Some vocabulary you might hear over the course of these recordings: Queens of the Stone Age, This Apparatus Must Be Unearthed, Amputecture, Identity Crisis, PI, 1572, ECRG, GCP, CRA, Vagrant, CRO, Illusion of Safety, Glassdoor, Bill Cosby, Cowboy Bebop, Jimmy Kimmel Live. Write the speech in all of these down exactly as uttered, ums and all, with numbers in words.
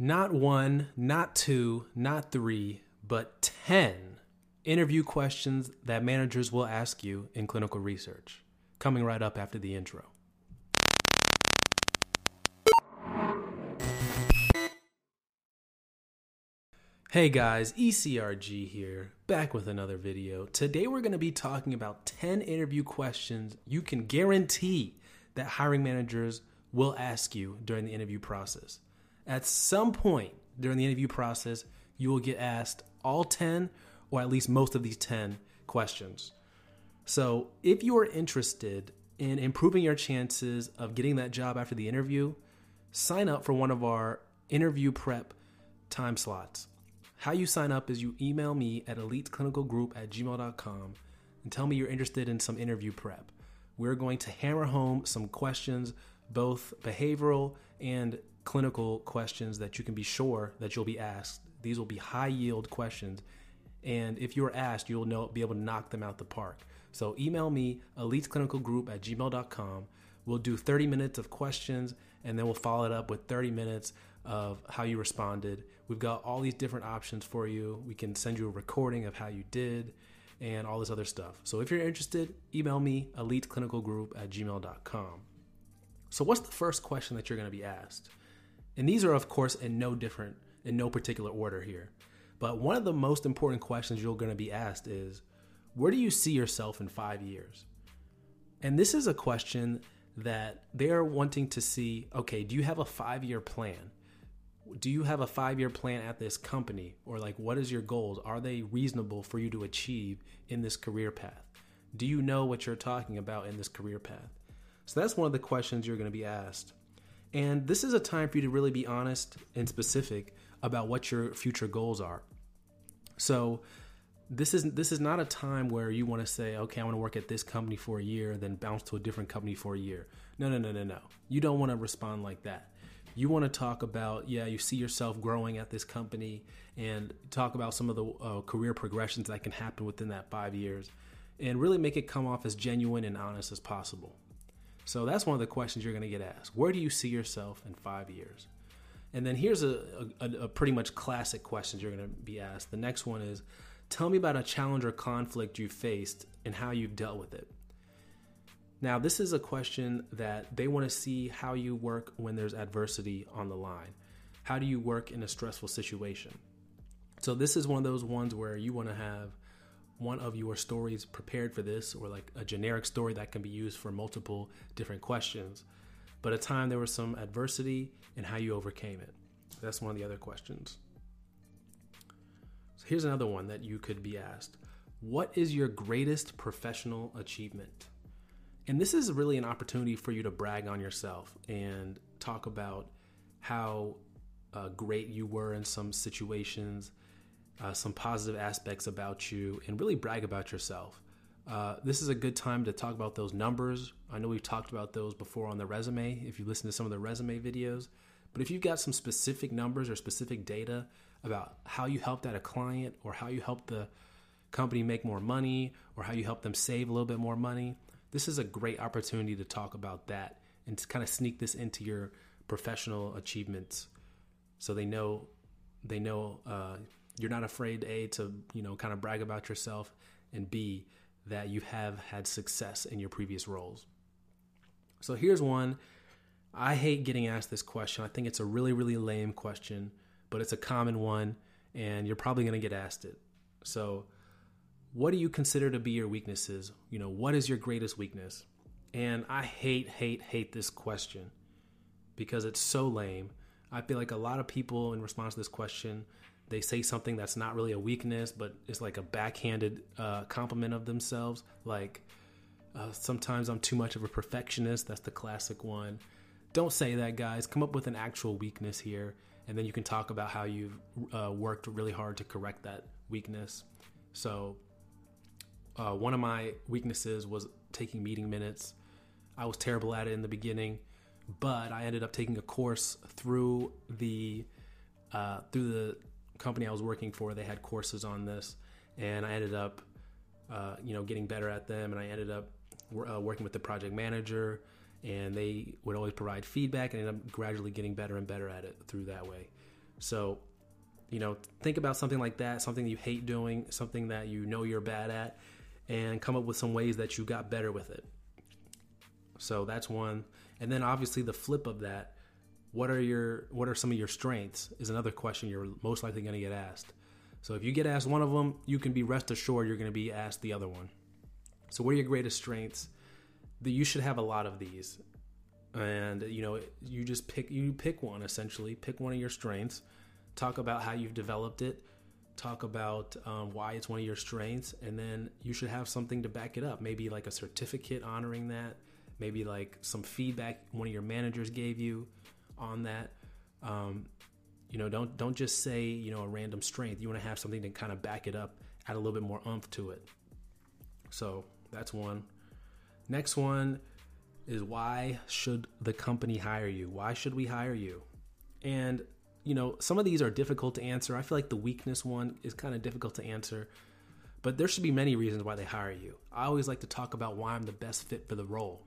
Not one, not two, not three, but ten interview questions that managers will ask you in clinical research. Coming right up after the intro. Hey guys, E C R G here, back with another video. Today we're going to be talking about ten interview questions you can guarantee that hiring managers will ask you during the interview process. At some point during the interview process, you will get asked all ten, or at least most of these ten questions. So if you are interested in improving your chances of getting that job after the interview, sign up for one of our interview prep time slots. How you sign up is you email me at elite clinical group at gmail dot com and tell me you're interested in some interview prep. We're going to hammer home some questions, both behavioral and clinical questions that you can be sure that you'll be asked. These will be high yield questions. And if you're asked, you'll know, be able to knock them out the park. So email me, elite clinical group at gmail dot com. We'll do thirty minutes of questions, and then we'll follow it up with thirty minutes of how you responded. We've got all these different options for you. We can send you a recording of how you did and all this other stuff. So if you're interested, email me, elite clinical group at gmail dot com. So what's the first question that you're going to be asked? And these are, of course, in no different, in no particular order here. But one of the most important questions you're going to be asked is, where do you see yourself in five years? And this is a question that they're wanting to see, okay, do you have a five-year plan? Do you have a five-year plan at this company? Or like, what is your goals? Are they reasonable for you to achieve in this career path? Do you know what you're talking about in this career path? So that's one of the questions you're going to be asked. And this is a time for you to really be honest and specific about what your future goals are. So this is this is not a time where you want to say, okay, I want to work at this company for a year, then bounce to a different company for a year. No, no, no, no, no. You don't want to respond like that. You want to talk about, yeah, you see yourself growing at this company and talk about some of the uh, career progressions that can happen within that five years and really make it come off as genuine and honest as possible. So that's one of the questions you're going to get asked. Where do you see yourself in five years? And then here's a, a, a pretty much classic question you're going to be asked. The next one is, tell me about a challenge or conflict you faced and how you've dealt with it. Now, this is a question that they want to see how you work when there's adversity on the line. How do you work in a stressful situation? So this is one of those ones where you want to have one of your stories prepared for this, or like a generic story that can be used for multiple different questions. But at a time there was some adversity and how you overcame it. That's one of the other questions. So here's another one that you could be asked. What is your greatest professional achievement? And this is really an opportunity for you to brag on yourself and talk about how uh, great you were in some situations, uh, some positive aspects about you, and really brag about yourself. Uh, this is a good time to talk about those numbers. I know we've talked about those before on the resume, if you listen to some of the resume videos. But if you've got some specific numbers or specific data about how you helped out a client or how you helped the company make more money or how you helped them save a little bit more money, this is a great opportunity to talk about that and to kind of sneak this into your professional achievements, so they know they know uh, you're not afraid, A, to you know kind of brag about yourself, and B, that you have had success in your previous roles. So here's one. I hate getting asked this question. I think it's a really, really lame question, but it's a common one, and you're probably going to get asked it. So what do you consider to be your weaknesses? You know, what is your greatest weakness? And I hate, hate, hate this question because it's so lame. I feel like a lot of people in response to this question, they say something that's not really a weakness, but it's like a backhanded uh, compliment of themselves. Like, uh, sometimes I'm too much of a perfectionist. That's the classic one. Don't say that, guys. Come up with an actual weakness here, and then you can talk about how you've uh, worked really hard to correct that weakness. So Uh, one of my weaknesses was taking meeting minutes. I was terrible at it in the beginning, but I ended up taking a course through the uh, through the company I was working for. They had courses on this, and I ended up uh, you know getting better at them. And I ended up uh, working with the project manager, and they would always provide feedback. And I ended up gradually getting better and better at it through that way. So, you know, think about something like that, something you hate doing, something that you know you're bad at, and come up with some ways that you got better with it. So that's one. And then obviously the flip of that, what are your, what are some of your strengths is another question you're most likely going to get asked. So if you get asked one of them, you can be rest assured you're going to be asked the other one. So what are your greatest strengths? That you should have a lot of these, and you know, you just pick, you pick one, essentially pick one of your strengths, talk about how you've developed it, talk about um, why it's one of your strengths, and then you should have something to back it up. Maybe like a certificate honoring that, maybe like some feedback one of your managers gave you on that. Um, you know, don't, don't just say, you know, a random strength. You want to have something to kind of back it up, add a little bit more oomph to it. So that's one. Next one is, why should the company hire you? Why should we hire you? And, you know, some of these are difficult to answer. I feel like the weakness one is kind of difficult to answer, but there should be many reasons why they hire you. I always like to talk about why I'm the best fit for the role.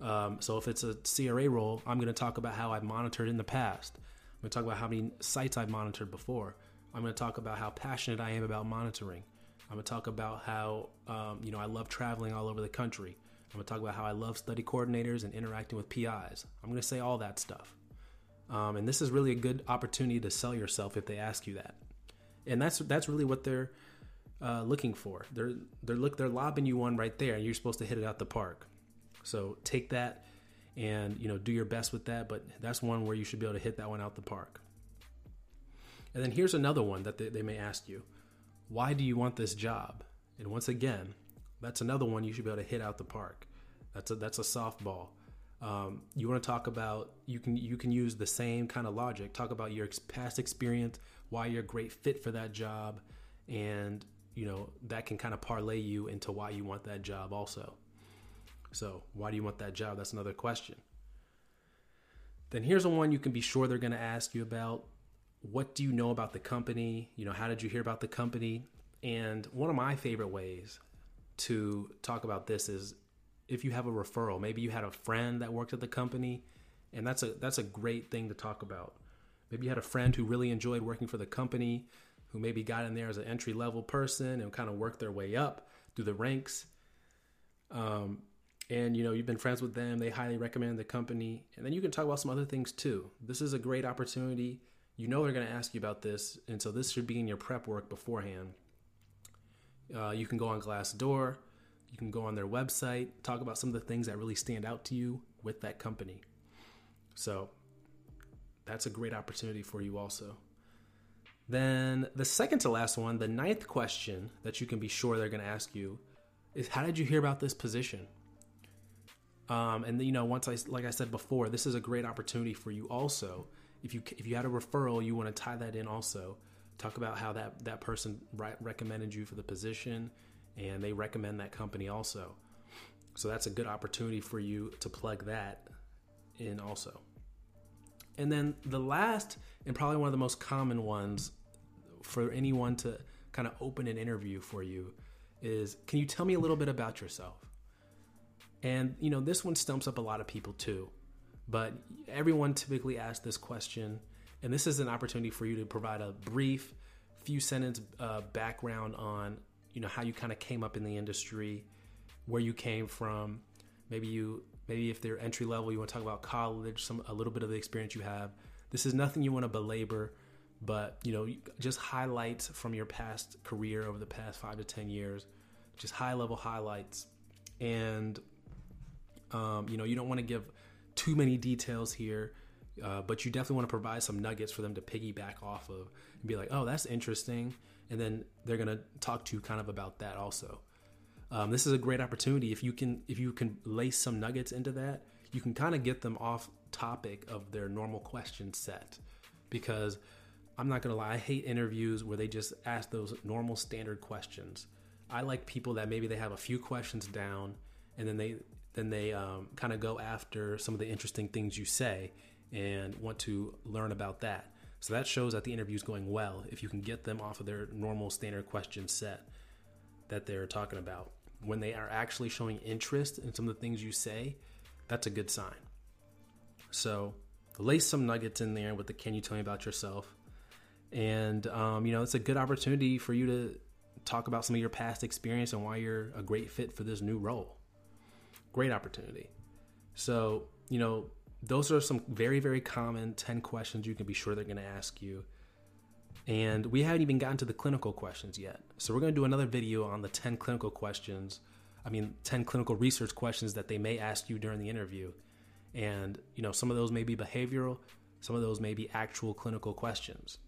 Um, so if it's a C R A role, I'm going to talk about how I've monitored in the past. I'm going to talk about how many sites I've monitored before. I'm going to talk about how passionate I am about monitoring. I'm going to talk about how, um, you know, I love traveling all over the country. I'm going to talk about how I love study coordinators and interacting with P Is. I'm going to say all that stuff. Um, and this is really a good opportunity to sell yourself if they ask you that. And that's that's really what they're uh, looking for. They're they're look they're lobbing you one right there, and you're supposed to hit it out the park. So take that and, you know, do your best with that. But that's one where you should be able to hit that one out the park. And then here's another one that they, they may ask you. Why do you want this job? And once again, that's another one you should be able to hit out the park. That's a, that's a softball. Um, you want to talk about, you can, you can use the same kind of logic. Talk about your ex- past experience, why you're a great fit for that job. And, you know, that can kind of parlay you into why you want that job also. So why do you want that job? That's another question. Then here's a one you can be sure they're going to ask you about. What do you know about the company? You know, how did you hear about the company? And one of my favorite ways to talk about this is if you have a referral. Maybe you had a friend that worked at the company, and that's a that's a great thing to talk about. Maybe you had a friend who really enjoyed working for the company, who maybe got in there as an entry-level person and kind of worked their way up through the ranks. Um, and, you know, you've been friends with them. They highly recommend the company. And then you can talk about some other things too. This is a great opportunity. You know they're going to ask you about this, and so this should be in your prep work beforehand. Uh, you can go on Glassdoor. You can go on their website, talk about some of the things that really stand out to you with that company. So that's a great opportunity for you also. Then the second to last one, the ninth question that you can be sure they're going to ask you is, how did you hear about this position? Um, and, you know, once I, like I said before, this is a great opportunity for you also. If you if you had a referral, you want to tie that in also. Talk about how that, that person re- recommended you for the position, and they recommend that company also. So that's a good opportunity for you to plug that in also. And then the last, and probably one of the most common ones for anyone to kind of open an interview for you is, can you tell me a little bit about yourself? And, you know, this one stumps up a lot of people too. But everyone typically asks this question, and this is an opportunity for you to provide a brief, few sentence uh, background on, you know, how you kind of came up in the industry, where you came from. Maybe you, maybe if they're entry level, you want to talk about college, some a little bit of the experience you have. This is nothing you want to belabor, but you know, just highlights from your past career over the past five to ten years, just high level highlights, and um, you know, you don't want to give too many details here, uh, but you definitely want to provide some nuggets for them to piggyback off of and be like, oh, that's interesting. And then they're going to talk to you kind of about that also. Um, this is a great opportunity. If you can, if you can lace some nuggets into that, you can kind of get them off topic of their normal question set, because I'm not going to lie, I hate interviews where they just ask those normal standard questions. I like people that maybe they have a few questions down, and then they then they um, kind of go after some of the interesting things you say and want to learn about that. So that shows that the interview is going well if you can get them off of their normal standard question set that they're talking about. When they are actually showing interest in some of the things you say, that's a good sign. So lace some nuggets in there with the "Can you tell me about yourself?" And, um, you know, it's a good opportunity for you to talk about some of your past experience and why you're a great fit for this new role. Great opportunity. So, you know, those are some very, very common ten questions you can be sure they're going to ask you. And we haven't even gotten to the clinical questions yet. So we're going to do another video on the ten clinical questions. I mean, ten clinical research questions that they may ask you during the interview. And, you know, some of those may be behavioral. Some of those may be actual clinical questions.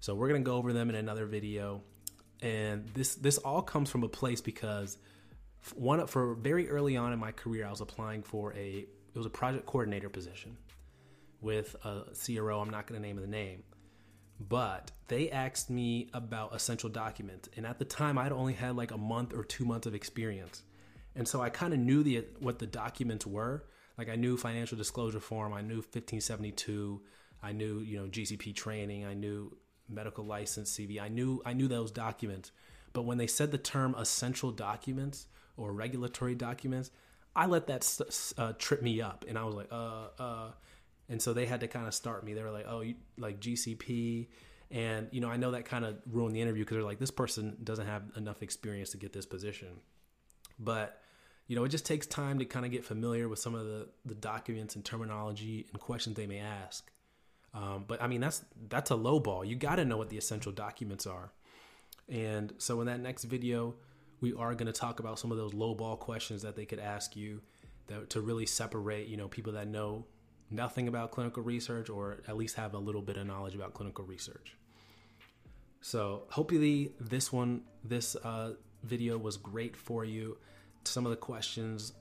So we're going to go over them in another video. And this this all comes from a place because one for very early on in my career, I was applying for a it was a project coordinator position with a C R O. I'm not going to name the name, but they asked me about essential documents. And at the time, I'd only had like a month or two months of experience. And so I kind of knew the what the documents were. Like I knew financial disclosure form, I knew fifteen seventy-two, I knew, you know, G C P training, I knew medical license, C V. I knew I knew those documents. But when they said the term essential documents or regulatory documents, I let that uh, trip me up. And I was like, uh, uh. And so they had to kind of start me. They were like, oh, you, like G C P. And, you know, I know that kind of ruined the interview because they're like, this person doesn't have enough experience to get this position. But, you know, it just takes time to kind of get familiar with some of the, the documents and terminology and questions they may ask. Um, but I mean, that's, that's a low ball. You got to know what the essential documents are. And so in that next video, we are going to talk about some of those low ball questions that they could ask you that, to really separate, you know, people that know nothing about clinical research or at least have a little bit of knowledge about clinical research. So hopefully this one, this uh, video was great for you. Some of the questions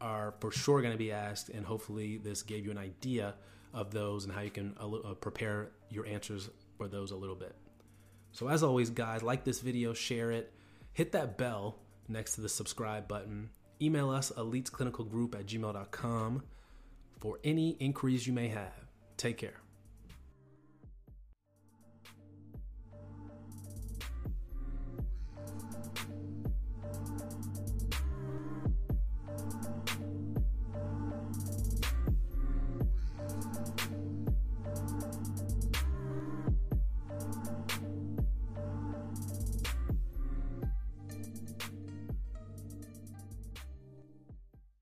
are for sure going to be asked, and hopefully this gave you an idea of those and how you can uh, prepare your answers for those a little bit. So as always, guys, like this video, share it, hit that bell next to the subscribe button, email us elitesclinicalgroup at gmail dot com for any inquiries you may have. Take care.